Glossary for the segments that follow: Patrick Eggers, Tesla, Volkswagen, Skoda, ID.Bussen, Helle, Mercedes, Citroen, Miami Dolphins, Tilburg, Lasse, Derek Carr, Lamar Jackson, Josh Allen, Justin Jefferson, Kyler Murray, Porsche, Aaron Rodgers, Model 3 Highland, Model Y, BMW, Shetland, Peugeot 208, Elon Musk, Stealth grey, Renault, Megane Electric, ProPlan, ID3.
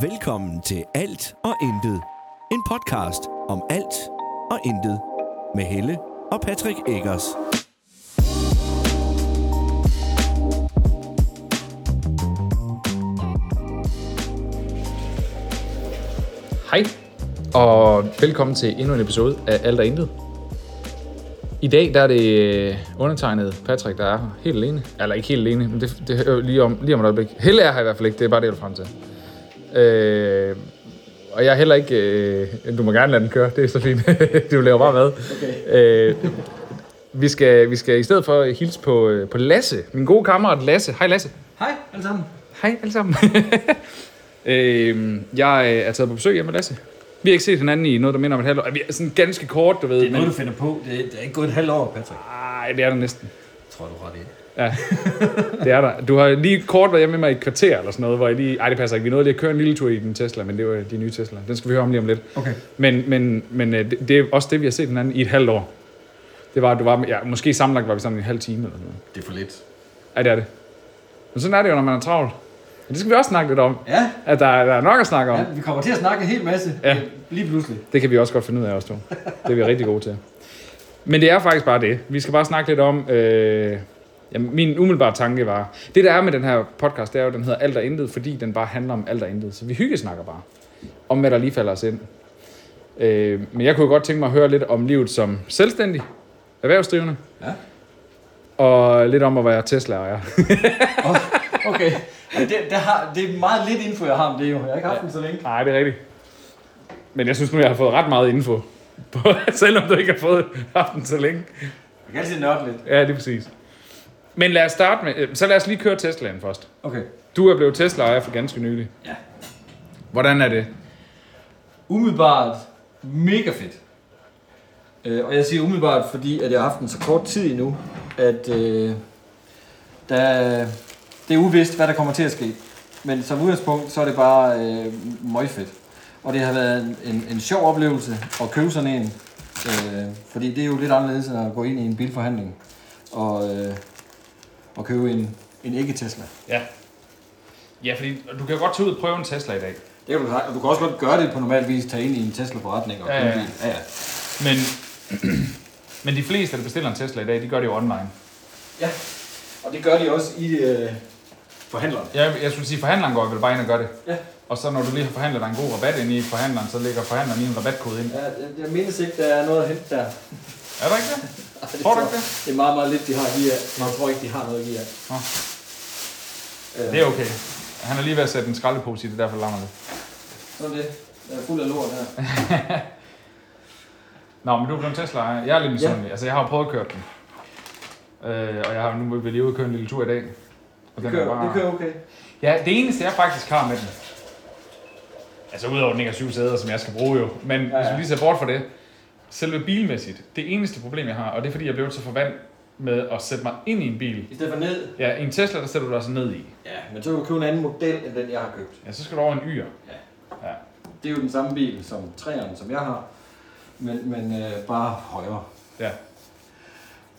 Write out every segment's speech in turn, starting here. Velkommen til Alt og Intet. En podcast om alt og intet. Med Helle og Patrick Eggers. Hej, og velkommen til endnu en episode af Alt og Intet. I dag der er det undertegnet Patrick, der er her helt alene. Eller ikke helt alene, men det hører lige om et øjeblik. Helle er her i hvert fald ikke, det er bare det, jeg er frem til. Og jeg er heller ikke... du må gerne lade den køre, det er så fint. Du laver bare mad. Okay. Vi skal i stedet for hilse på Lasse, min gode kammerat Lasse. Hej Lasse. Hej alle sammen. Jeg er taget på besøg hjemme med Lasse. Vi har ikke set hinanden i noget, der minder om et halvt år. Vi er sådan ganske kort, du ved. Det er noget, men... du finder på. Det er ikke gået et halvt år, Patrick. Nej, det er det næsten. Jeg tror, du har det. Ja, det er der. Du har lige kort været hjemme med mig i et kvarter eller sådan noget, hvor jeg lige... Ej, det passer ikke. Vi nåede lige at køre en lille tur i den Tesla, men det var de nye Tesla. Den skal vi høre om lige om lidt. Okay. Men det er også det, vi har set hinanden i et halvt år. Det var, måske sammenlagt var vi sammen i en halv time eller sådan noget. Det er for lidt. Ja, det er det. Men sådan er det jo, når man er travlt. Det skal vi også snakke lidt om. Ja. At der er nok at snakke om. Ja, vi kommer til at snakke en hel masse. Ja. Lige pludselig. Det kan vi også godt finde ud af også, to. Det er vi rigtig gode til. Men det er faktisk bare det. Vi skal bare snakke lidt om... min umiddelbare tanke var... Det, der er med den her podcast, det er jo, den hedder Alt og Intet, fordi den bare handler om alt og intet. Så vi hyggesnakker bare om, hvad der lige falder os ind. Men jeg kunne godt tænke mig at høre lidt om livet som selvstændig, erhvervsdrivende. Ja. Og lidt om at være Tesla-ejer. Okay. Det er meget lidt info, jeg har om det jo. Jeg har ikke haft den så længe. Nej, det er rigtigt. Men jeg synes nu, jeg har fået ret meget info. Selvom du ikke har haft den så længe. Jeg kan altid nørde lidt. Ja, det er præcis. Men lad os starte med... Så lad os lige køre Teslaen først. Okay. Du er blevet Tesla-ejer for ganske nylig. Ja. Hvordan er det? Umiddelbart mega fedt. Og jeg siger umiddelbart, fordi at jeg har haft den så kort tid endnu, at det er uvist, hvad der kommer til at ske. Men som udgangspunkt, så er det bare meget fedt. Og det har været en sjov oplevelse at købe sådan en. Fordi det er jo lidt anderledes end at gå ind i en bilforhandling. Og købe en ikke-Tesla. Ja. Ja, fordi du kan jo godt tage ud og prøve en Tesla i dag. Det kan du have, og du kan også godt gøre det på normal vis, tage ind i en Tesla-forretning og købe bil. Ja. Men de fleste, der bestiller en Tesla i dag, de gør det jo online. Ja, og det gør de også i forhandleren. Ja, jeg skulle sige, forhandleren går vel bare ind og gør det. Ja. Og så når du lige har forhandlet dig en god rabat ind i forhandleren, så lægger forhandleren lige en rabatkode ind. Ja, jeg mindes ikke, der er noget at hente der. Er der ikke det? Det tror du ikke det? Det er meget, meget lidt, de har at give af. Man tror ikke, de har noget at give af. Det er okay. Han er lige ved at sætte en skraldepose i, det derfor lander det. Sådan det. Jeg er fuld af lort her. Nå, men du er blevet Tesla. Jeg er lidt misundelig. Ja. Altså, jeg har prøvet at køre den. Og jeg har nu vil lige ud og køre en lille tur i dag. Og den kører, bare... Det kører okay. Ja, det eneste, jeg faktisk har med den. Altså, udover den ikke har 7 sæder, som jeg skal bruge jo. Men hvis vi lige ser bort fra det. Selve bilmæssigt, det eneste problem, jeg har, og det er fordi, jeg blev så forvandt med at sætte mig ind i en bil. I stedet for ned? Ja, en Tesla, der sætter du dig så ned i. Ja, men så kan du købe en anden model, end den, jeg har købt. Ja, så skal du over en Y'er. Ja. Det er jo den samme bil som 3'eren, som jeg har, men bare højere. Ja.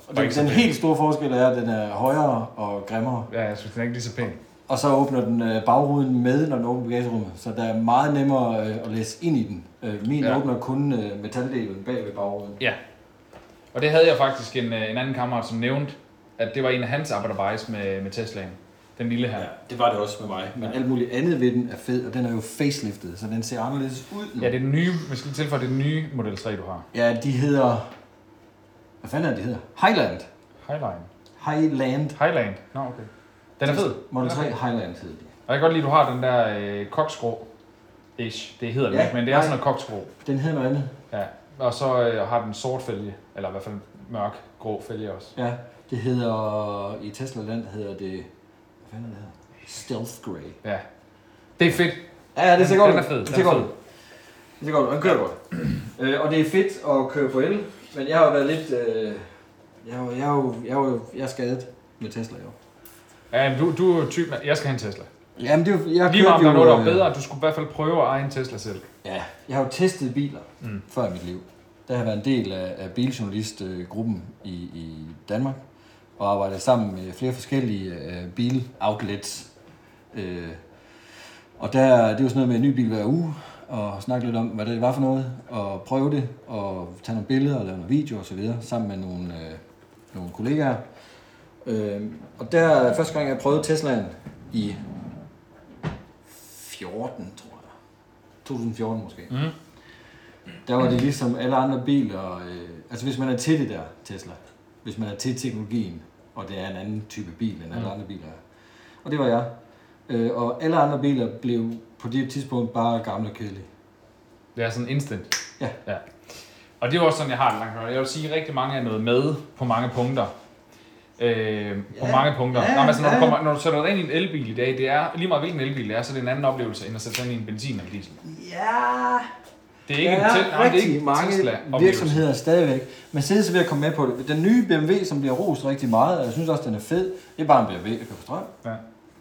Og den helt store forskel er, at den er højere og grimmere. Ja, jeg synes, den er ikke lige så pæn. Og så åbner den bagruden med, når den åbner bagagerummet, så der er meget nemmere at læse ind i den. Min åbner kun metaldelen bag ved bagruden. Ja, og det havde jeg faktisk en anden kammerat, som nævnte, at det var en af hans arbejderbejs med Teslaen. Den lille her. Ja, det var det også med mig. Men alt muligt andet ved den er fed, og den er jo faceliftet, så den ser anderledes ud nu. Ja, det er den nye, hvis vi tilføjer, det er den nye Model 3, du har. Ja, de hedder... Hvad fanden er det, de hedder? Highland. Nå, okay. Den er fed. Model 3 Highland hed det. Og jeg kan godt lide, at du har den der koksgrå-ish. Det hedder det ikke, men det er sådan noget koksgrå. Den hedder noget andet. Ja, og så har den sort fælge, eller i hvert fald mørk grå fælge også. Ja, det hedder, i Tesla-land hedder det, hvad fanden hedder det? Stealth grey. Ja, det er fedt. Ja, det ser godt ud. Den er fed. Det ser godt ud, og den kører godt. Og det er fedt at køre på el, men jeg har jo været lidt, jeg er skadet med Tesla jo. Ja, du er typen, jeg skal have en Tesla. Jamen, det er jo... Lige meget om der er noget, der er bedre, du skulle i hvert fald prøve at eje en Tesla selv. Ja, jeg har jo testet biler før i mit liv. Der har været en del af biljournalistgruppen i Danmark, og arbejdet sammen med flere forskellige biloutlets. Og der, det er jo sådan noget med en ny bil hver uge, og snakke lidt om, hvad det var for noget, og prøve det, og tage nogle billeder og lave nogle videoer osv., sammen med nogle kollegaer. Og der første gang, jeg prøvede Teslaen i 14, tror jeg. 2014 måske. Mm. Der var det ligesom alle andre biler. Altså hvis man er til det der Tesla, hvis man er til teknologien, og det er en anden type bil end alle andre biler. Og det var jeg. Og alle andre biler blev på det tidspunkt bare gamle og kedelige. Det er sådan instant. Ja. Og det er også sådan, jeg har det langt. Jeg vil sige, at rigtig mange er noget med på mange punkter. Nå, altså, når du sætter dig ind i en elbil i dag, det er lige meget hvilken elbil det er, så det er en anden oplevelse end at sætte sig ind i en benzin eller diesel. Ja. Det er ikke rigtig mange virksomheder stadigvæk. Men sidder så ved at komme med på det. Den nye BMW, som bliver rost rigtig meget, og jeg synes også, den er fed, det er bare en BMW, der kører på strøm. Ja.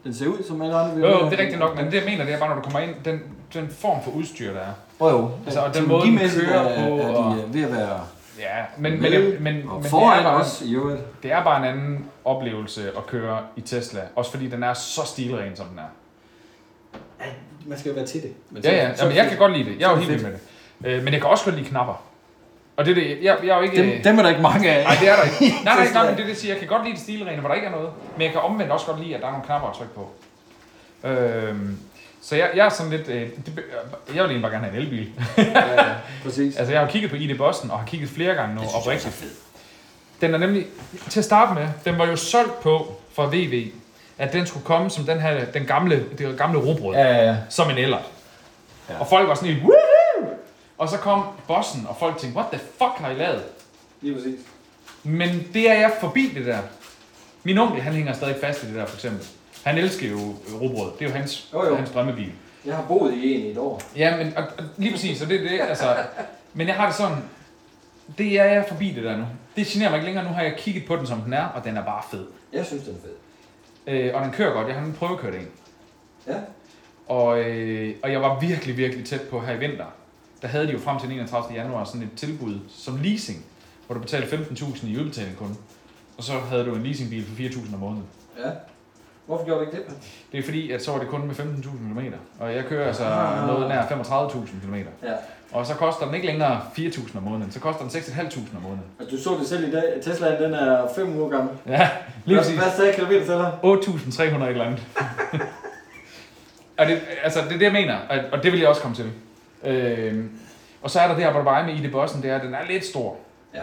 Den ser ud som alle andre BMW'er. Jo, det er rigtigt nok, men det jeg mener, det er bare, når du kommer ind, den form for udstyr, der er. Jo, altså, og den måde, den kører på. Er de ved at være... Ja, men foran det er også, jo. Det er bare en anden oplevelse at køre i Tesla, også fordi den er så stilren, som den er. Ja, man skal jo være til det. Ja, men jeg kan godt lide det. Jeg er jo helt vild med det. Men jeg kan også godt lide knapper. Og det er det, jeg er jo ikke... Dem er der ikke mange af. Nej, det er der ikke. Nej, det er det, jeg siger. Jeg kan godt lide det stilrene, hvor der ikke er noget. Men jeg kan omvendt også godt lide, at der er nogle knapper at trykke på. Så jeg er sådan lidt... jeg vil egentlig bare gerne have en elbil. Ja, præcis. Altså, jeg har kigget på ID.Bussen, og har kigget flere gange nu. Det synes jeg er fed. Den er nemlig... Til at starte med, den var jo solgt på fra VW, at den skulle komme som den her, det gamle rugbrød. Ja. Som en ellert. Ja. Og folk var sådan helt... Og så kom bossen, og folk tænkte, what the fuck har I lavet? Lige præcis. Men det er jeg forbi det der. Min onkel, han hænger stadig fast i det der, for eksempel. Han elsker jo rugbrød. Det er jo hans drømmebil. Jeg har boet i en i et år. Ja, men og lige præcis, så det er det, altså. Men jeg har det sådan, det er jeg forbi det der nu. Det generer mig ikke længere, nu har jeg kigget på den, som den er, og den er bare fed. Jeg synes, den er fed. Og den kører godt, jeg har nu prøvekørt en. Ja. Og jeg var virkelig, virkelig tæt på her i vinter. Der havde de jo frem til 31. januar sådan et tilbud som leasing, hvor du betalte 15.000 i udbetaling kun, og så havde du en leasingbil for 4.000 om måneden. Ja. Hvorfor gjorde du ikke det? Det er fordi, at så var det kun med 15.000 km, og jeg kører altså noget nær 35.000 km. Ja. Og så koster den ikke længere 4.000 om måneden, så koster den 6.500 om måneden. Altså, du så det selv i dag, at Teslaen den er 5 uger gammel. Ja, lige præcis. Hvad sagde kilometer til dig? 8.300 eller andet. Og det, altså, det er det, jeg mener, og det vil jeg også komme til. Og så er der det her, hvor du bare er med ID.Bussen, det er, den er lidt stor. Ja.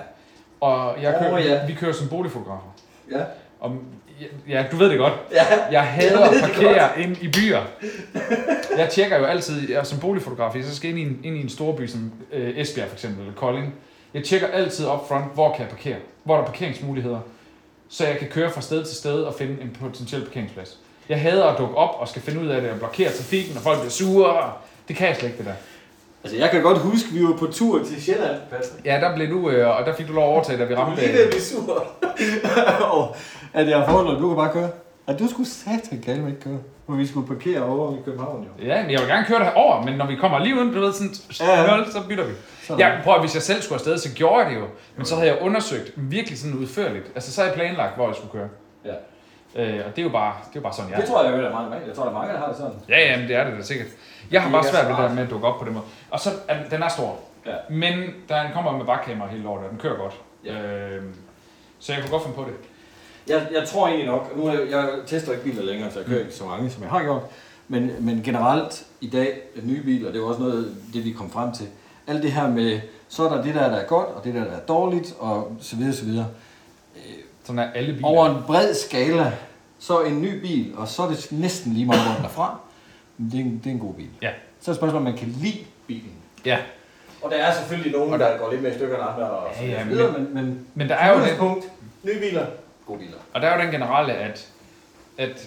Og jeg kører, vi kører som boligfotografer. Ja. Og, ja, du ved det godt. Ja. Jeg hader at parkere ind i byer. Jeg tjekker jo altid, som boligfotograf, hvis jeg skal ind i en storby som Esbjerg for eksempel, eller Kolding. Jeg tjekker altid up front, hvor kan jeg parkere, hvor er der parkeringsmuligheder, så jeg kan køre fra sted til sted og finde en potentiel parkeringsplads. Jeg hader at dukke op og skal finde ud af det og blokere trafikken, og folk bliver sure. Det kan jeg slet ikke, det der. Altså, jeg kan godt huske, vi var på tur til Shetland, Patrick. Ja, der blev du, og der fik du lov at overtage, da vi ramte... Du lige ved at blive sur. At jeg har forholdt, du kan bare køre. At du skulle satan ikke køre. For vi skulle parkere over i København, jo. Ja, men jeg vil gerne køre derover, men når vi kommer lige uden, du ved, sådan, så bytter vi. Sådan. Ja, prøv, hvis jeg selv skulle afsted, så gjorde jeg det jo. Men så havde jeg undersøgt virkelig sådan udførligt. Altså, så havde jeg planlagt, hvor jeg skulle køre. Ja. Og det er jo bare sådan, jeg... Det tror jeg jo, der er meget normalt. Jeg tror, der er mange, der har det sådan. Ja, jamen, det er det da sikkert. Jeg har bare svært ved det der med at dukke op på den måde. Og så, den er stor. Ja. Men den kommer med bakkamera hele lortet, og den kører godt. Ja. Så jeg kunne godt finde på det. Jeg tror egentlig nok, nu jeg tester ikke biler længere, så jeg kører ikke så mange, som jeg har gjort. Men generelt i dag, nye biler, det er jo også noget, det vi kom frem til. Alt det her med, så er der det der er godt, og det der er dårligt, og så videre, så videre. Sådan er alle biler. Over en bred skala, så en ny bil, og så er det næsten lige meget rundt derfra. Det er en god bil. Ja. Så er det spørgsmålet, om man kan lide bilen. Ja. Og der er selvfølgelig nogen, der går lidt mere i stykker end andre. Og ja, men der er jo det punkt. Nye biler. Gode biler. Og der er jo den generelle, at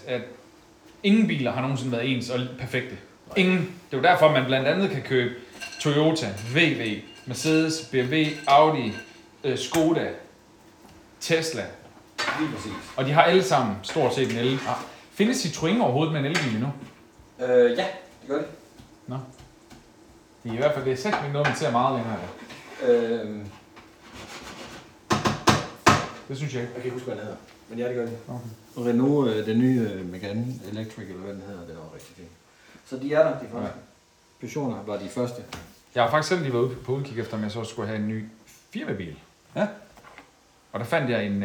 ingen biler har nogensinde været ens og perfekte. Nej. Ingen. Det er jo derfor, man blandt andet kan købe Toyota, VW, Mercedes, BMW, Audi, Skoda, Tesla. Lige præcis. Og de har alle sammen stort set en el. Ah. Findes Citroen overhovedet med en elbil endnu? Ja, det gør det. Nå. Det er i hvert fald, det er sikkert ikke noget, man ser meget længere af. Det synes jeg ikke. Jeg kan ikke huske, hvad den hedder. Men ja, det gør det. Okay. Renault, den nye Megane Electric, eller hvad den hedder, det var rigtig fint. Så de er der, de første. Peugeot'erne var de første. Jeg har faktisk selv lige været på udkig efter, om jeg så skulle have en ny firmabil. Ja. Og der fandt jeg en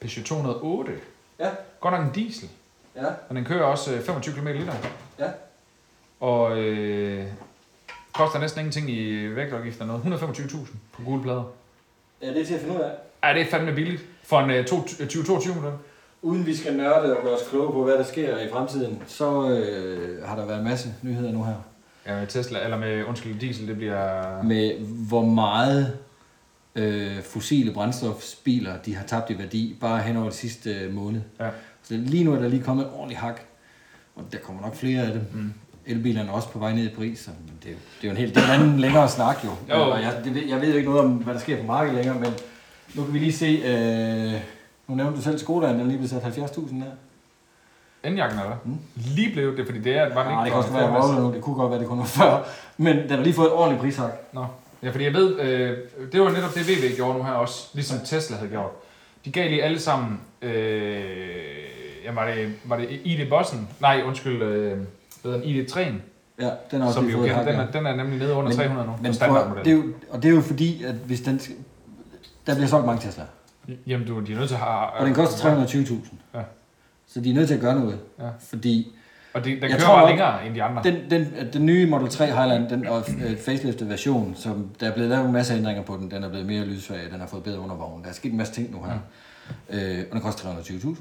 Peugeot 208. Ja. Godt nok en diesel. Ja. Og den kører også 25 km liter. Ja. Og koster næsten ingenting i vægtafgift eller noget. 125.000 på gule plader. Ja, det er til at finde ud af. Ja, det er fandme billigt for en 2022-model. Uden vi skal nørde og gøre os kloge på, hvad der sker i fremtiden, så har der været en masse nyheder nu her. Ja, med Tesla, eller med diesel, det bliver... Med hvor meget fossile brændstofsbiler, de har tabt i værdi, bare hen over det sidste måned. Ja. Så lige nu er der lige kommet et ordentligt hak, og der kommer nok flere af dem. Mm. Elbilerne også på vej ned i pris, så det er jo en helt anden længere snak jo. Og jeg ved jo ikke noget om, hvad der sker på markedet længere, men nu kan vi lige se... Nu nævnte du selv Skodaen, den lige blev sat 70.000 der. Endjakken er der. Mm. Lige blev det, fordi det er... Det kunne godt være, det kunne være 40. Men den har lige fået et ordentligt prishak. Nå. Ja, fordi jeg ved... det var netop det, VW gjorde nu her også. Ligesom Tesla havde gjort. De gav lige alle sammen... var det ID.Bussen? Nej, undskyld. Hvad hedder den? ID3'en? Ja, den har også lige fået et hak. Den er nemlig nede under 300 nu. Men det er jo fordi, at hvis den... Der bliver solgt mange Tesla'er. Jamen, de er nødt til at have... Og den koster 320.000. Ja. Så de er nødt til at gøre noget. Ja. Fordi... Og den kører bare længere end de andre. Den nye Model 3 Highland, den facelifted version, som der er blevet lavet en masse ændringer på den, den er blevet mere lydsvag, den har fået bedre undervogn. Der er sket en masse ting nu her. Ja. Og den koster 320.000.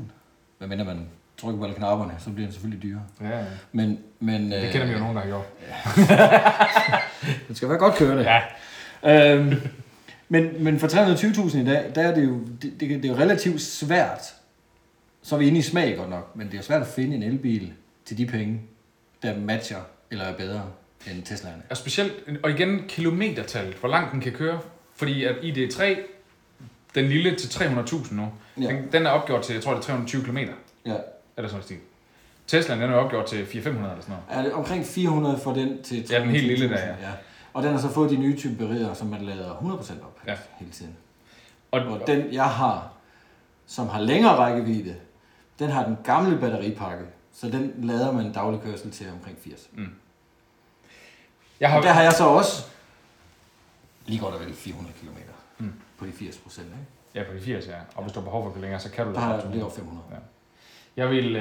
Hvad mener man? Trykker på alle knapperne, så bliver den selvfølgelig dyrere. Ja. Men det kender vi jo nogen, der har gjort. Den skal være godt kørende. Ja. Men for 320.000 i dag, der er det jo, det er jo relativt svært, så er vi inde i smag godt nok, men det er svært at finde en elbil til de penge, der matcher eller er bedre end Tesla'erne. Og specielt, og igen kilometertallet, hvor langt den kan køre, fordi at ID3, den lille til 300.000 nu, ja. Den er opgjort til, jeg tror det er 320 km, ja. Eller sådan en stil. Tesla'en den er opgjort til 400-500 eller sådan noget. Er det omkring 400 for den til 300.000? Ja, den helt lille der, ja. Og den har så fået de nye type berider, som man lader 100% op hele tiden. Og den, jeg har, som har længere rækkevidde, den har den gamle batteripakke, så den lader man daglig kørsel til omkring 80. Mm. Der har jeg så også lige godt og vel 400 km på de 80%, ikke? Ja, på de 80, ja. Og hvis du har behov for det længere, så kan du det. Der har jeg over 500. Ja. Jeg vil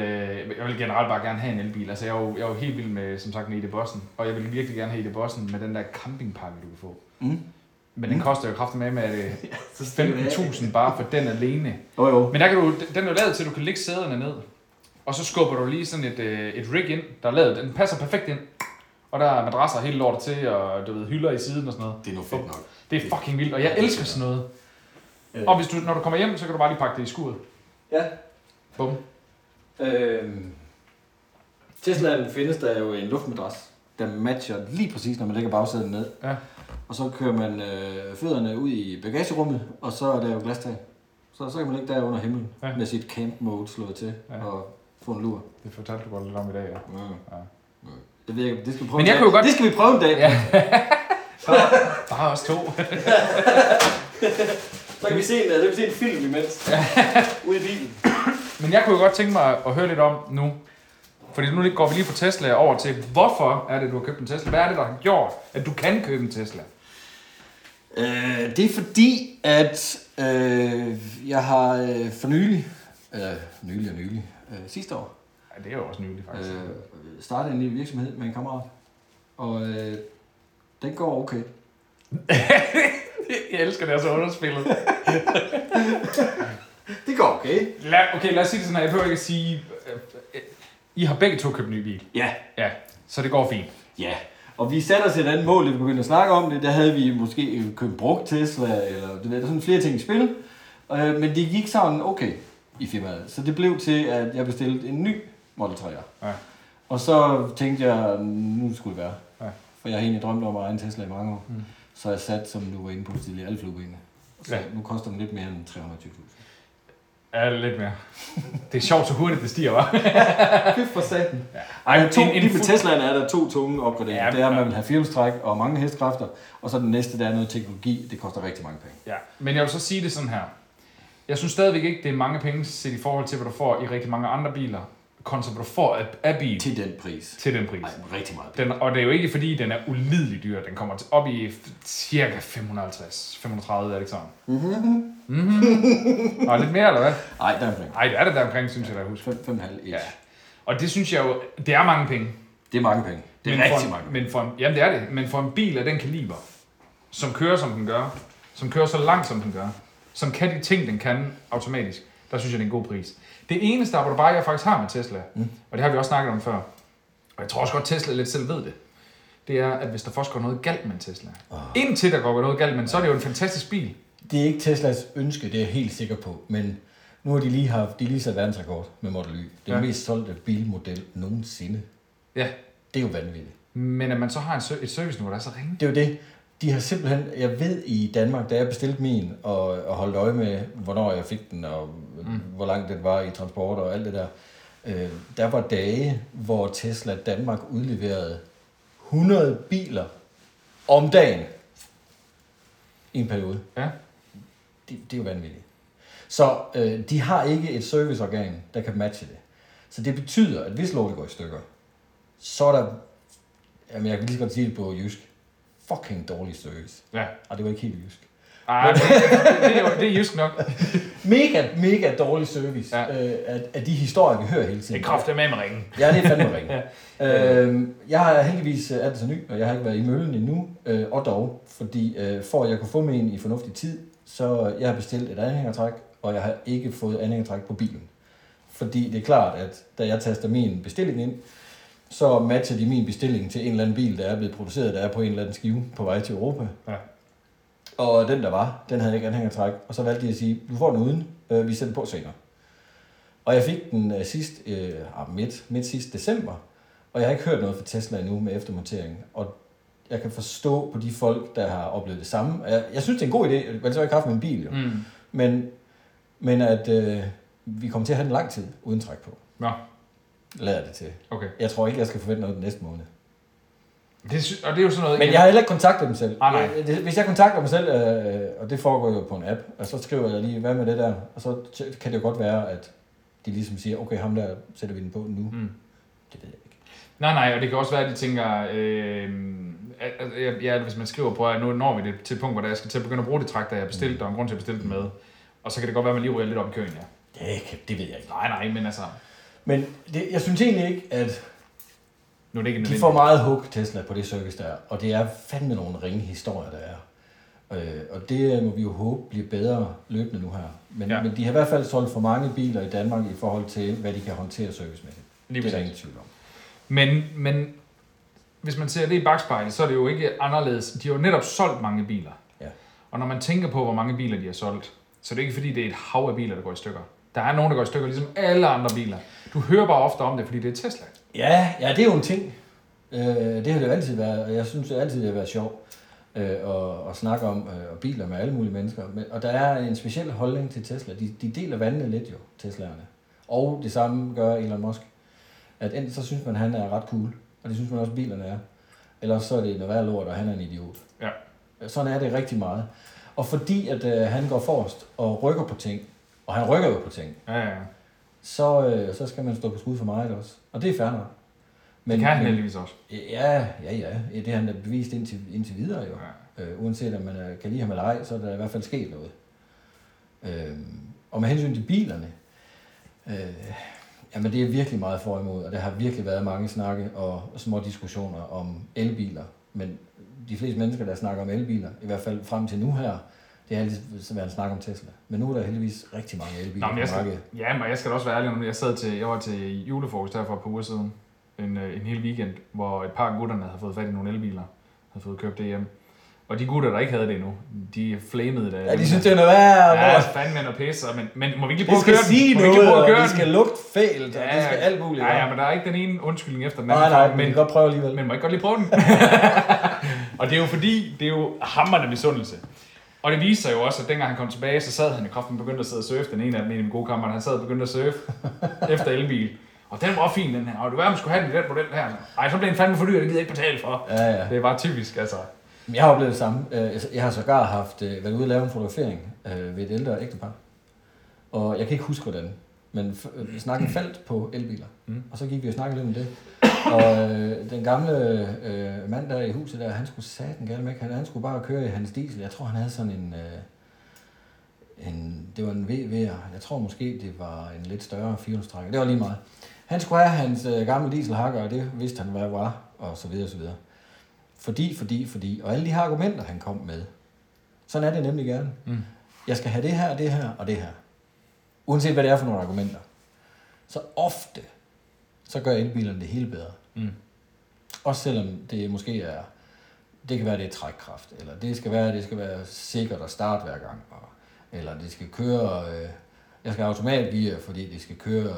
generelt bare gerne have en elbil. Altså, jeg er jo helt vild med, som sagt, en ID.Bussen. Og jeg vil virkelig gerne have ID.Bussen med den der campingpakke, du kan få. Mm. Men den koster jo kraftigt med, at det er 15.000 bare for den alene. Jo. Men der kan du, den er jo lavet til, at du kan lægge sæderne ned. Og så skubber du lige sådan et rig ind, der er lavet. Den passer perfekt ind. Og der er madrasser helt lortet til, og du ved, hylder i siden og sådan noget. Det er nu fedt nok. Det er fucking vildt, og jeg elsker sådan noget. Og hvis du, når du kommer hjem, så kan du bare lige pakke det i skuret. Ja. Bum. Tesla'en findes der jo en luftmadras, der matcher lige præcis, når man lægger bagsæden ned. Ja. Og så kører man fødderne ud i bagagerummet, og så er der jo glastag. Så kan man ligge der under himlen med sit camp mode slået til og få en lur. Det fortalte du godt lidt om i dag, ja. Jeg ved ikke, det skal vi prøve. Men jeg kunne godt... Det skal vi prøve en dag. Ja. Bare os to. Så kan vi se en film imens. Ude i bilen. Men jeg kunne jo godt tænke mig at høre lidt om nu, fordi nu går vi lige fra Tesla over til, hvorfor er det, du har købt en Tesla? Hvad er det, der har gjort, at du kan købe en Tesla? Det er fordi, at jeg har sidste år. Ja, det er jo også nylig faktisk. Startede en lille virksomhed med en kammerat, og den går okay. Jeg elsker det, altså underspillet. Det går okay. Lad os sige det sådan her. Jeg behøver ikke at sige... I har begge to købt en ny bil. Ja. Ja, så det går fint. Ja, og vi satte os et andet mål, da vi begyndte at snakke om det. Der havde vi måske købt brugt Tesla, eller der var sådan flere ting i spil. Men det gik sådan okay i firmaet. Så det blev til, at jeg bestilte en ny Model 3'er. Ja. Og så tænkte jeg, nu skulle det være. Ja. For jeg har egentlig drømt om at eje en Tesla i mange år. Mm. Så jeg satte, som du var inde på tidligere, alle fluebenene. Så nu koster den lidt mere end 320.000. Ja, lidt mere. Det er sjovt, så hurtigt det stiger, hva'? Køft for satan. Ej, lige på Teslaen er der to tunge opgraderinger. Ja, det er, at man vil have firmstræk og mange hestekræfter, og så den næste, der er noget teknologi, det koster rigtig mange penge. Ja, men jeg vil så sige det sådan her. Jeg synes stadigvæk ikke, det er mange penge set i forhold til, hvad du får i rigtig mange andre biler. kontra hvad du får af bilen. Til den pris. Til den pris. Ej, rigtig meget. Den, og det er jo ikke fordi, den er ulidelig dyr. Den kommer op i cirka 550, 530 er det sådan. Mm-hmm. Mm-hmm. Nå, lidt mere, eller hvad? Nej, der er omkring. Nej, det er det der omkring, synes jeg, der husker. 5,5. Ja. Og det synes jeg jo, det er mange penge. Det er mange penge. Det er men rigtig en, mange penge. Men for en, jamen, det er det. Men for en bil af den kaliber, som kører, som den gør, som kører så langt, som den gør, som kan de ting, den kan automatisk, der synes jeg, det er en god pris. Det eneste arbejde, jeg faktisk har med Tesla, og det har vi også snakket om før, og jeg tror også godt, Tesla lidt selv ved det, det er, at hvis der først går noget galt med en Tesla, indtil der går noget galt med så er det jo en fantastisk bil. Det er ikke Teslas ønske, det er jeg helt sikker på, men nu har de lige haft, de lige sat verdensrekord med Model Y. Den mest solgte bilmodel nogensinde. Ja. Det er jo vanvittigt. Men at man så har et serviceniveau, der er så ringe. Det er jo det. De har simpelthen, jeg ved i Danmark, da jeg bestilte min, og holdt øje med, hvornår jeg fik den, og hvor langt den var i transport og alt det der. Der var dage, hvor Tesla Danmark udleverede 100 biler om dagen i en periode. Ja. Det er jo vanvittigt. Så de har ikke et serviceorgan, der kan matche det. Så det betyder, at hvis lortet går i stykker, så er der, jamen jeg kan lige så godt sige det på jysk, fucking dårlig service. Ja. Og det var ikke helt jysk. Ej, det er jysk nok. mega dårlig service af de historier, vi hører hele tiden. Det kræfter med ringen. Ja, det er fandme ringen. Ja. Jeg er heldigvis er det så ny, og jeg har ikke været i møllen endnu, og dog, fordi for at jeg kunne få med en i fornuftig tid, så jeg har bestilt et anhængertræk, og jeg har ikke fået anhængertræk på bilen. Fordi det er klart, at da jeg taster min bestilling ind, så matcher de min bestilling til en eller anden bil, der er blevet produceret, der er på en eller anden skive på vej til Europa. Ja. Og den der var, den havde ikke anhængertræk, og så valgte de at sige, du får den uden, vi sætter på senere. Og jeg fik den midt sidst december, og jeg har ikke hørt noget fra Tesla endnu med eftermonteringen. Og jeg kan forstå på de folk, der har oplevet det samme. Jeg synes, det er en god idé, at man så ikke har haft med en bil, jo. Mm. Men at vi kommer til at have den lang tid uden træk på. Ja. Lader det til. Okay. Jeg tror ikke, jeg skal forvente noget den næste måned. Og det er jo sådan noget... Men jeg har heller ikke kontaktet dem selv. Ah, nej. Hvis jeg kontakter mig selv, og det foregår jo på en app, og så skriver jeg lige, hvad med det der? Og så kan det jo godt være, at de ligesom siger, okay, ham der sætter vi den på nu. Mm. Det ved jeg ikke. Nej, og det kan også være, at de tænker... ja, hvis man skriver på, at nu når vi det til et punkt, hvor jeg skal til at begynde at bruge det træk, der jeg bestilte, og en grund til at bestille den med. Og så kan det godt være, at man lige ryger lidt op i køen, ja. Det ved jeg ikke. Nej, men altså... Men det, jeg synes egentlig ikke, at nu er det ikke de får meget hug Tesla på det service, der er. Og det er fandme nogle ringe historier, der er. Og det må vi jo håbe bliver bedre løbende nu her. Men de har i hvert fald solgt for mange biler i Danmark i forhold til, hvad de kan håndtere servicemæssigt. Det er der ingen tvivl om. Men hvis man ser det i bakspejlet, så er det jo ikke anderledes. De har jo netop solgt mange biler. Ja. Og når man tænker på, hvor mange biler de har solgt, så er det ikke fordi, det er et hav af biler, der går i stykker. Der er nogen, der går i stykker, ligesom alle andre biler. Du hører bare ofte om det, fordi det er Tesla. Ja, det er jo en ting. Det har det jo altid været, og jeg synes det altid har været sjovt at snakke om biler med alle mulige mennesker. Og der er en speciel holdning til Tesla. De deler vandene lidt jo, Teslaerne. Og det samme gør Elon Musk. At enten så synes man, han er ret cool, og det synes man også, bilerne er. Ellers så er det noget værre lort, og han er en idiot. Ja. Sådan er det rigtig meget. Og fordi at han går forrest og rykker på ting, og han rykker jo på ting, ja. Så skal man stå på skud for meget også. Og det er fair nok. Men det kan han heldigvis også. Ja. Det har han bevist indtil videre jo. Ja. Uanset om man kan lide ham eller ej, så er der i hvert fald sket noget. Og med hensyn til bilerne, jamen det er virkelig meget for imod, og der har virkelig været mange snakke og små diskussioner om elbiler. Men de fleste mennesker, der snakker om elbiler, i hvert fald frem til nu her, det har altid været en snak om Tesla. Men nu er der heldigvis rigtig mange elbiler på markedet. Ja, men jeg skal da også være ærlig. Jeg var til julefrokost her for et par uger siden. En hel weekend, hvor et par af gutterne havde fået fat i nogle elbiler. Havde fået købt det hjem. Og de gutter, der ikke havde det endnu, de flamede det. Ja, de synes, det er noget værd. Ja, fandme noget pisse. Men må vi ikke prøve at køre den? Må vi ikke prøve at køre den? De skal lugte fælt, og de skal alt muligt. Ja, men der er ikke den ene undskyldning efter den anden. Nej, men vi kan godt prøve alligevel. Men må ikke godt lige prøve den? Og det er jo fordi, det er jo hamrende misundelse. Og det viser jo også, at dengang han kom tilbage, så sad han i kraften og begyndte at sidde og surfe. Den ene af mine gode kammerater, han sad og begyndte at surfe efter elbil. Og den var fin, den her. Og du var, man skulle have den i den model her. Ej, så blev den fandme for dyr, det gider jeg ikke betale for. Ja. Det er bare typisk, altså. Jeg har oplevet det samme. Jeg har sågar været ude og lave en fotografering ved et ældre ægtepar. Og jeg kan ikke huske, hvordan. men snakken faldt på elbiler. Mm. Og så gik vi og snakkede lidt om det. Og den gamle mand der i huset der, han skulle satan gerne ikke. Han skulle bare køre i hans diesel. Jeg tror, han havde sådan en... det var en VV'er. Jeg tror måske, det var en lidt større firehjulstrækker. Det var lige meget. Han skulle have hans gamle dieselhakker, og det vidste han, hvad det var, og så videre, og så videre. Fordi. Og alle de her argumenter, han kom med. Sådan er det nemlig gerne. Mm. Jeg skal have det her, det her og det her. Uanset hvad det er for nogle argumenter. Så ofte, så gør elbilerne det hele bedre. Mm. Også selvom det måske er, det kan være, det er trækkraft, eller det skal være sikkert at starte hver gang, og, eller det skal køre, jeg skal automatgear, fordi det skal køre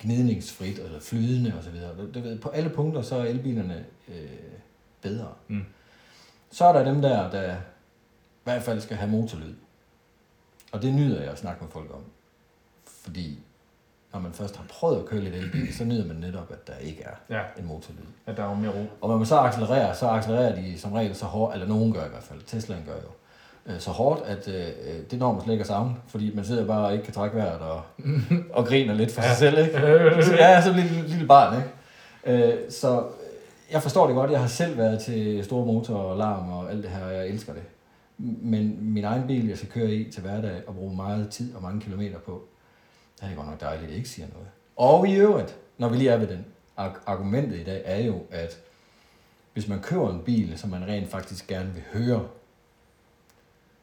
gnidningsfrit, eller flydende, osv. På alle punkter, så er elbilerne bedre. Mm. Så er der dem der i hvert fald skal have motorlyd. Og det nyder jeg at snakke med folk om. Fordi når man først har prøvet at køre lidt elbil, så nyder man netop, at der ikke er en motorlyd. At der er jo mere ro. Og når man så accelererer, de som regel så hårdt, eller nogen gør i hvert fald, Teslaen gør jo, så hårdt, at det når man slet ikke at savne, fordi man sidder bare og ikke kan trække vejret og griner lidt for sig selv, ikke? Så jeg er sådan et lille barn, ikke? Så jeg forstår det godt. Jeg har selv været til store motor og larm og alt det her, og jeg elsker det. Men min egen bil, jeg skal køre i til hverdag og bruge meget tid og mange kilometer på, der er det godt nok dejligt, at det ikke siger noget. Og i øvrigt, når vi lige er ved den, argumentet i dag er jo, at hvis man køber en bil, som man rent faktisk gerne vil høre,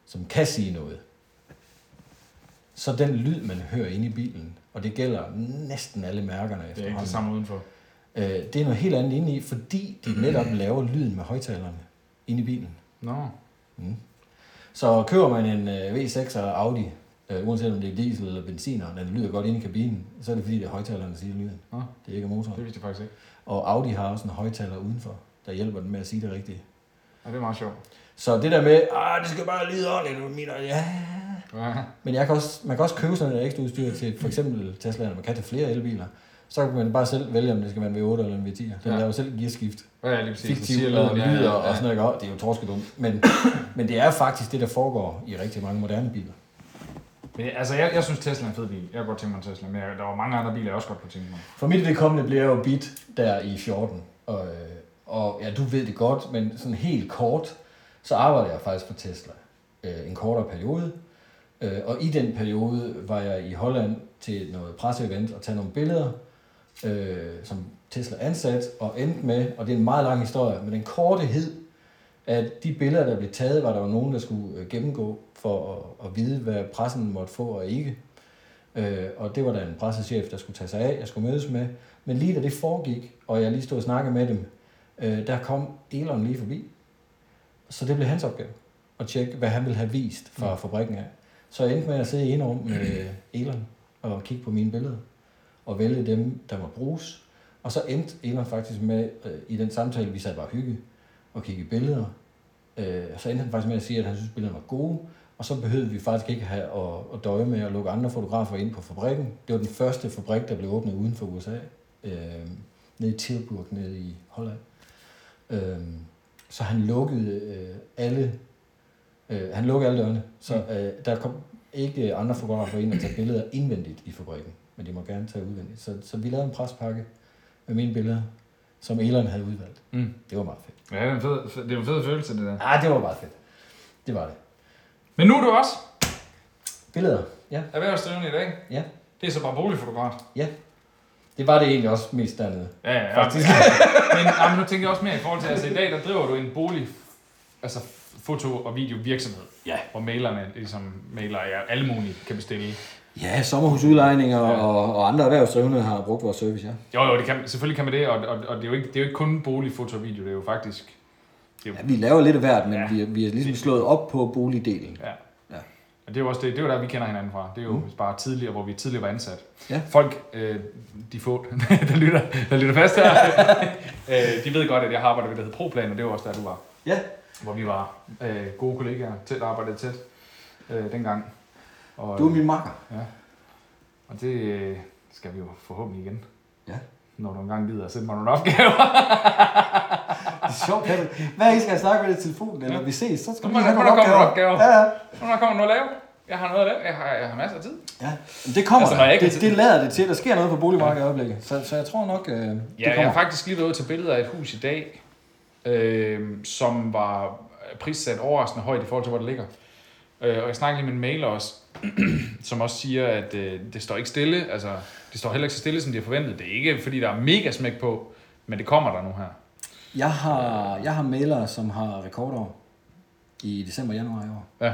som kan sige noget, så den lyd, man hører inde i bilen, og det gælder næsten alle mærkerne efterhånden. Det er ikke det samme udenfor. Det er noget helt andet inde i, fordi de netop laver lyden med højttalerne inde i bilen. Nå. Mm. Så køber man en V6'er Audi, uanset om det er diesel eller benzin, og den lyder godt inde i kabinen, så er det fordi, det er højtalerne, der siger lyden. Ah, det er ikke motoren. Det vidste jeg faktisk ikke. Og Audi har også en højtaler udenfor, der hjælper den med at sige det rigtige. Ja, det er meget sjovt. Så det der med, det skal bare lyde ordentligt, men man kan også købe sådan et ekstra udstyr til for eksempel Tesla, når man kan til flere elbiler. Så kan man bare selv vælge, om det skal være en V8 eller en V10. Den laver selv gearskift. Ja, lige præcis. Fiktivt og lyder og sådan noget. Det er jo torskedumt. Men det er faktisk det, der foregår i rigtig mange moderne biler. Men, altså, jeg synes, Tesla er en fed bil. Jeg kan godt tænke mig en Tesla, men der var mange andre biler, jeg også godt kunne tænke mig. For mit vedkommende bliver jo bit der i 14. Og ja, du ved det godt, men sådan helt kort, så arbejder jeg faktisk for Tesla. En kortere periode. Og i den periode var jeg i Holland til noget presseevent og tage nogle billeder. Som Tesla ansat og endte med, og det er en meget lang historie, men den korte hed, at de billeder, der blev taget, var der jo nogen, der skulle gennemgå for at vide, hvad pressen måtte få og ikke. Og det var der en pressechef, der skulle tage sig af, jeg skulle mødes med. Men lige da det foregik, og jeg lige stod og snakkede med dem, der kom Elon lige forbi. Så det blev hans opgave at tjekke, hvad han ville have vist fra fabrikken af. Så jeg endte med at sidde i en rum med Elon og kigge på mine billeder. Og vælge dem, der må bruges. Og så endte Elon faktisk med, i den samtale, vi sad bare hygge og kigge i billeder, så endte han faktisk med at sige, at han synes, at billederne var gode, og så behøvede vi faktisk ikke have at døje med at lukke andre fotografer ind på fabrikken. Det var den første fabrik, der blev åbnet uden for USA, nede i Tilburg, nede i Holland. Så han lukkede alle dørene, så der kom ikke andre fotografer ind og tage billeder indvendigt i fabrikken. Men de må gerne tage udvendigt. Så vi lavede en prespakke med mine billeder, som Elon havde udvalgt. Mm. Det var meget fedt. Ja, det var en fed følelse, det der. Det var meget fedt. Det var det. Men nu er du også? Billeder, ja. Erhvervsdrivende i dag? Ja. Det er så bare boligfotograf? Ja. Det var det egentlig også mest dernede. Ja. Faktisk. Men nu tænker jeg også mere i forhold til, altså i dag, der driver du en bolig, altså foto- og videovirksomhed. Ja. Hvor mailerne, ligesom mailer jer, alle mulige kan bestille. Ja, sommerhusudlejninger og andre erhvervsdrivende har brugt vores service, ja. Jo, det kan, selvfølgelig kan man det, og det er jo ikke kun boligfoto og video, det er jo faktisk... Det er jo... Ja, vi laver lidt af hvert, men vi er ligesom slået op på boligdelen. Ja. Og det er jo også det er jo der, vi kender hinanden fra. Det er jo bare tidligere, hvor vi tidligere var ansat. Ja. Folk, de få, der lytter fast her, de ved godt, at jeg har arbejdet ved, der hed ProPlan, og det var også der, du var. Ja. Hvor vi var gode kollegaer, tæt arbejdede tæt dengang. Og, du er min makker. Ja. Og det skal vi jo forhåbentlig igen. Ja. Når du engang gider at sætte mig nogle opgaver. Det er sjovt. Hvad I skal snakke med det telefonen, eller vi ses, så skal vi have nogle opgaver. Når der kommer noget at lave. Jeg har noget at lave. Jeg har masser af tid. Ja, det kommer. Altså, det lader det til. Der sker noget på boligmarkedet i øjeblikket. Så jeg tror nok, det kommer. Jeg har faktisk lige været ude til billeder af et hus i dag, som var prissat overraskende højt i forhold til, hvor det ligger. Og jeg snakker lige med en mailer også, som også siger, at det står ikke stille. Altså, det står heller ikke så stille, som de har forventet. Det er ikke, fordi der er mega smæk på, men det kommer der nu her. Jeg har mailere, som har rekordår i december og januar i år. Ja.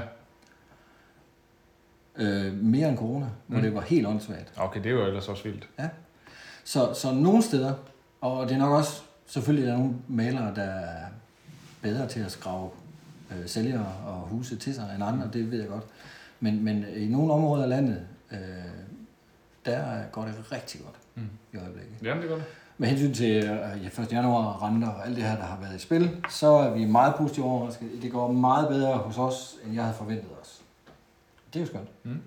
Mere end corona, hvor det var helt åndssvagt. Okay, det er jo ellers også vildt. Ja. Så nogle steder, og det er nok også selvfølgelig, der er nogle malere, der er bedre til at skrave sælgere og huse til sig end andre, det ved jeg godt. Men i nogle områder af landet, der går det rigtig godt i øjeblikket. Jamen, det går det. Med hensyn til 1. januar, renter og alt det her, der har været i spil, så er vi meget positivt overrasket. Det går meget bedre hos os, end jeg havde forventet os. Det er jo skønt. Mm.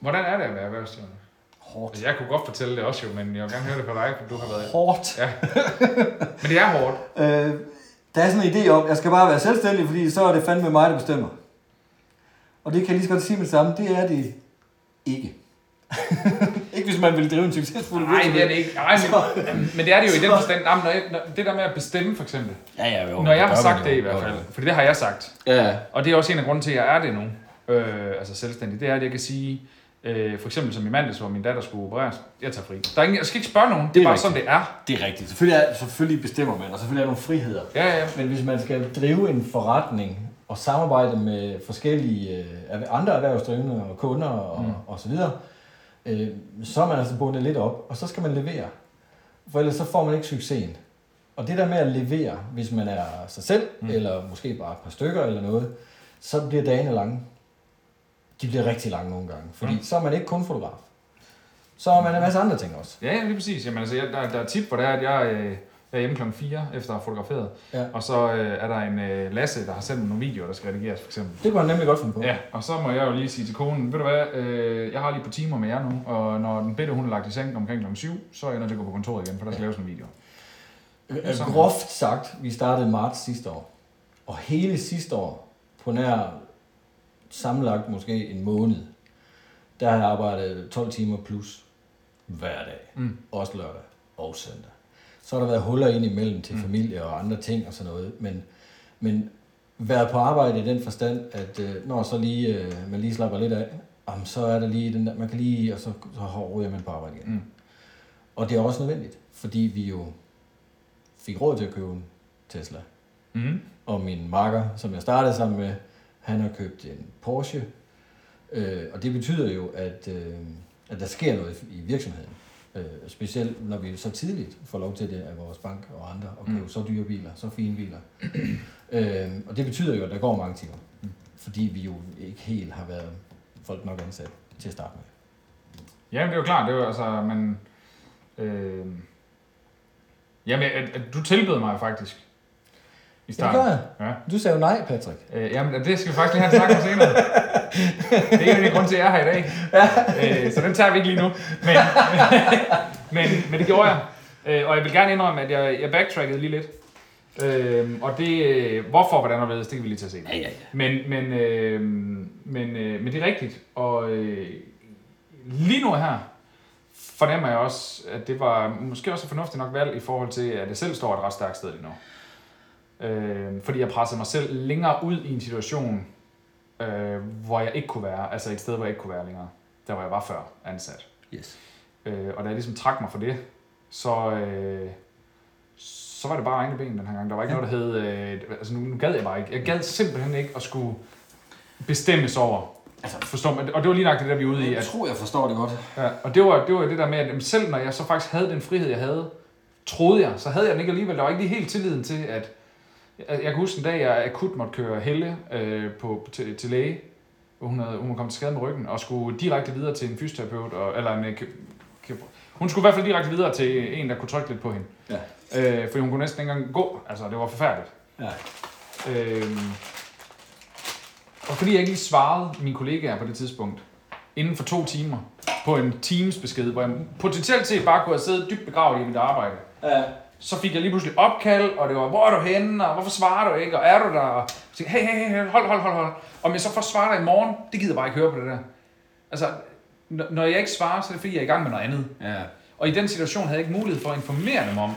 Hvordan er det at være erhvervsdrivende? Hårdt. Jeg kunne godt fortælle det også jo, men jeg vil gerne høre det fra dig, for du har været... Hårdt. Ja. Men det er hårdt. Der er sådan en idé om, jeg skal bare være selvstændig, fordi så er det fandme mig, der bestemmer. Og det kan jeg lige så godt sige med det samme, det er det ikke. Ikke hvis man vil drive en succesfuld virksomhed. Nej, det er det ikke. Ej, men det er det jo i den forstand. Jamen, når det der med at bestemme, for eksempel. Ja, jo, når jeg har sagt det i hvert fald. Fordi det har jeg sagt. Ja. Og det er også en af grunden til, at jeg er det nu. Altså selvstændig. Det er, at jeg kan sige, for eksempel som i mandags, hvor min datter skulle opereres. Jeg tager fri. Der er ingen, jeg skal ikke spørge nogen. Det er bare sådan, det er. Det er rigtigt. Selvfølgelig bestemmer man, og selvfølgelig er nogle friheder. Ja. Men hvis man skal drive en forretning og samarbejde med forskellige andre erhvervsdrivende og kunder og så videre, så er man altså bundet lidt op, og så skal man levere. For ellers så får man ikke succesen. Og det der med at levere, hvis man er sig selv, eller måske bare et par stykker eller noget, så bliver dagene lange. De bliver rigtig lange nogle gange, fordi så er man ikke kun fotograf. Så er man en masse andre ting også. Ja, lige præcis. Jamen, altså, der er tip for det, at jeg er hjemme klokken 4, efter at have fotograferet. Ja. Og så er der en Lasse, der har sendt nogle videoer, der skal redigeres, for eksempel. Det kunne han nemlig godt finde på. Ja, og så må jeg jo lige sige til konen, ved du hvad, jeg har lige på timer med jer nu, og når den bedre hun er lagt i seng omkring klokken 7, så er jeg nødt til at gå på kontoret igen, for der skal laves nogle videoer. Groft sagt, vi startede marts sidste år, og hele sidste år, på nær sammenlagt måske en måned, der har jeg arbejdet 12 timer plus hver dag, også lørdag og søndag. Så har der været huller ind imellem til familie og andre ting og sådan noget, men været på arbejde i den forstand, at når så lige, man lige slapper lidt af, så er der lige den der, man kan lige, og så ryger man på arbejde igen. Mm. Og det er også nødvendigt, fordi vi jo fik råd til at købe en Tesla. Mm. Og min makker, som jeg startede sammen med, han har købt en Porsche, og det betyder jo, at der sker noget i virksomheden. Specielt når vi så tidligt får lov til det af vores bank og andre og købe så dyre biler, så fine biler. Og det betyder jo, at der går mange timer, fordi vi jo ikke helt har været folk nok ansat til at starte med. Ja, men det er jo klart, det er jo altså, men jamen, at du tilbød mig faktisk i starten. Det gør jeg. Ja. Du sagde jo nej, Patrick. Jamen, det skal vi faktisk lige have en snak om senere. Det er jo en grund til, at jeg er her i dag. Ja. Så den tager vi ikke lige nu. Men det gjorde jeg. Og jeg vil gerne indrømme, at jeg backtrackede lige lidt. Og det, hvorfor, hvordan og hvad, det kan vi lige tage senere. Ja. Men det er rigtigt. Og lige nu her fornemmer jeg også, at det var måske også fornuftigt nok valg i forhold til, at det selv står et ret stærkt sted lige nu. Fordi jeg pressede mig selv længere ud i en situation, hvor jeg ikke kunne være, altså et sted, hvor jeg ikke kunne være længere, der hvor jeg var før ansat. Yes. Og da jeg ligesom trak mig for det, så var det bare egne ben den her gang. Der var ikke noget, der hed, altså nu gad jeg bare ikke. Jeg gad simpelthen ikke at skulle bestemmes over. Altså, forstår man, og det var lige nok det, der vi er ude i. Jeg tror, jeg forstår det godt. Ja, og det var det der med, at selv når jeg så faktisk havde den frihed, jeg havde, troede jeg, så havde jeg den ikke alligevel. Der var ikke lige helt tilliden til, at jeg kan huske en dag, jeg akut måtte køre Helle til læge, hvor hun kom til skade med ryggen, og skulle direkte videre til en fysioterapeut, hun skulle i hvert fald direkte videre til en, der kunne trykke lidt på hende. Ja. Fordi hun kunne næsten ikke engang gå, altså det var forfærdeligt. Ja. Og fordi jeg ikke lige svarede mine kollegaer på det tidspunkt, inden for 2 timer, på en Teams-besked, hvor jeg potentielt set bare kunne have siddet dybt begravet i mit arbejde. Ja. så fik jeg lige pludselig opkald, og det var, hvor er du henne, og hvorfor svarer du ikke, og er du der, og så tænkte, hey, hold. Om jeg så får svar der i morgen, det gider jeg bare ikke høre på det der. Altså, når jeg ikke svarer, så er det fordi, jeg er i gang med noget andet. Ja. Og i den situation havde jeg ikke mulighed for at informere dem om,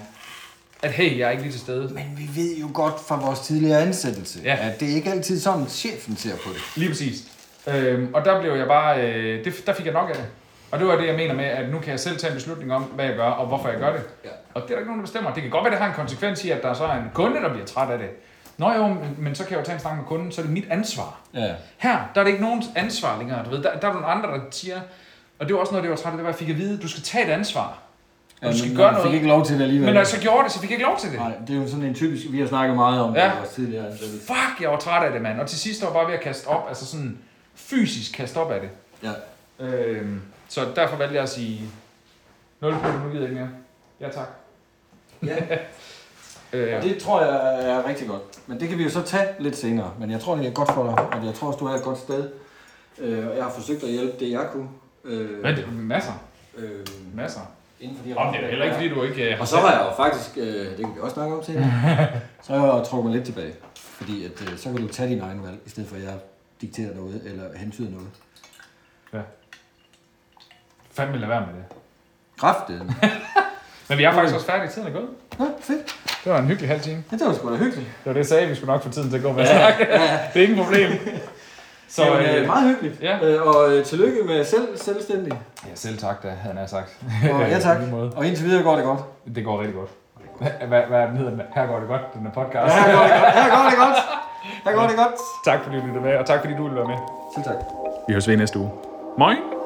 at hey, jeg er ikke lige til stede. Men vi ved jo godt fra vores tidligere ansættelse, at det er ikke altid sådan, chefen ser på det. Lige præcis. Og der blev jeg bare, der fik jeg nok af det. Og det var det, jeg mener med, at nu kan jeg selv tage en beslutning om, hvad jeg gør, og hvorfor jeg gør det. Ja. Og det er der ikke nogen, der bestemmer. Det kan godt være, det har en konsekvens i, at der så er en kunde, der bliver træt af det. Nå jo, men så kan jeg jo tage en snak med kunden, så er det mit ansvar. Ja. Her, der er det ikke nogens ansvar længere, du ved. Der er nogle andre, der siger, og det var også noget, det var træt af, det var, jeg fik at vide, du skal tage et ansvar. Ja, du skal gøre noget. Fik ikke lov til det alligevel. Men når jeg så gjorde det, så fik jeg ikke lov til det. Nej, det er jo sådan en typisk, vi har snakket meget om det vores tidligere. Fuck, jeg var træt af det, mand. Og til sidst var jeg bare ved at kaste op, altså sådan fysisk kaste op af det. Ja. Så derfor valgte jeg at sige 0 kroner, nu gider jeg ikke mere. Ja, tak. Ja. Det tror jeg er rigtig godt. Men det kan vi jo så tage lidt senere. Men jeg tror, det er godt for dig, og jeg tror også, du er et godt sted. Og jeg har forsøgt at hjælpe det, jeg kunne. Men det er masser. Inden for de rammer. Det er heller ikke, fordi du ikke har. Og så har jeg jo faktisk, det kan vi også snakke om senere, så har jeg jo trukket mig lidt tilbage. Fordi at, så kan du tage din egen valg, i stedet for at jeg dikterer noget, eller hentyder noget. Ja. Fanden vil lade være med det. Kræftedeme. Men vi er faktisk også færdige. Tiden er gået. Ja, fedt. Det var en hyggelig halv time. Ja, det var sgu da hyggeligt. Det var det, jeg sagde. Vi skulle nok få tiden til at gå med snakke. Ja. Det er ikke et problem. Så det var meget hyggeligt. Ja. Og tillykke med selvstændig. Ja, selv tak da, havde jeg sagt. Og, ja, tak. Og indtil videre går det godt. Det går rigtig godt. Hvad er den hedder? Her går det godt, den her podcast. Ja, her går det godt. Tak fordi du lyttede med, og tak fordi du ville være med. Selv tak. Vi høres ved næste uge. Moin.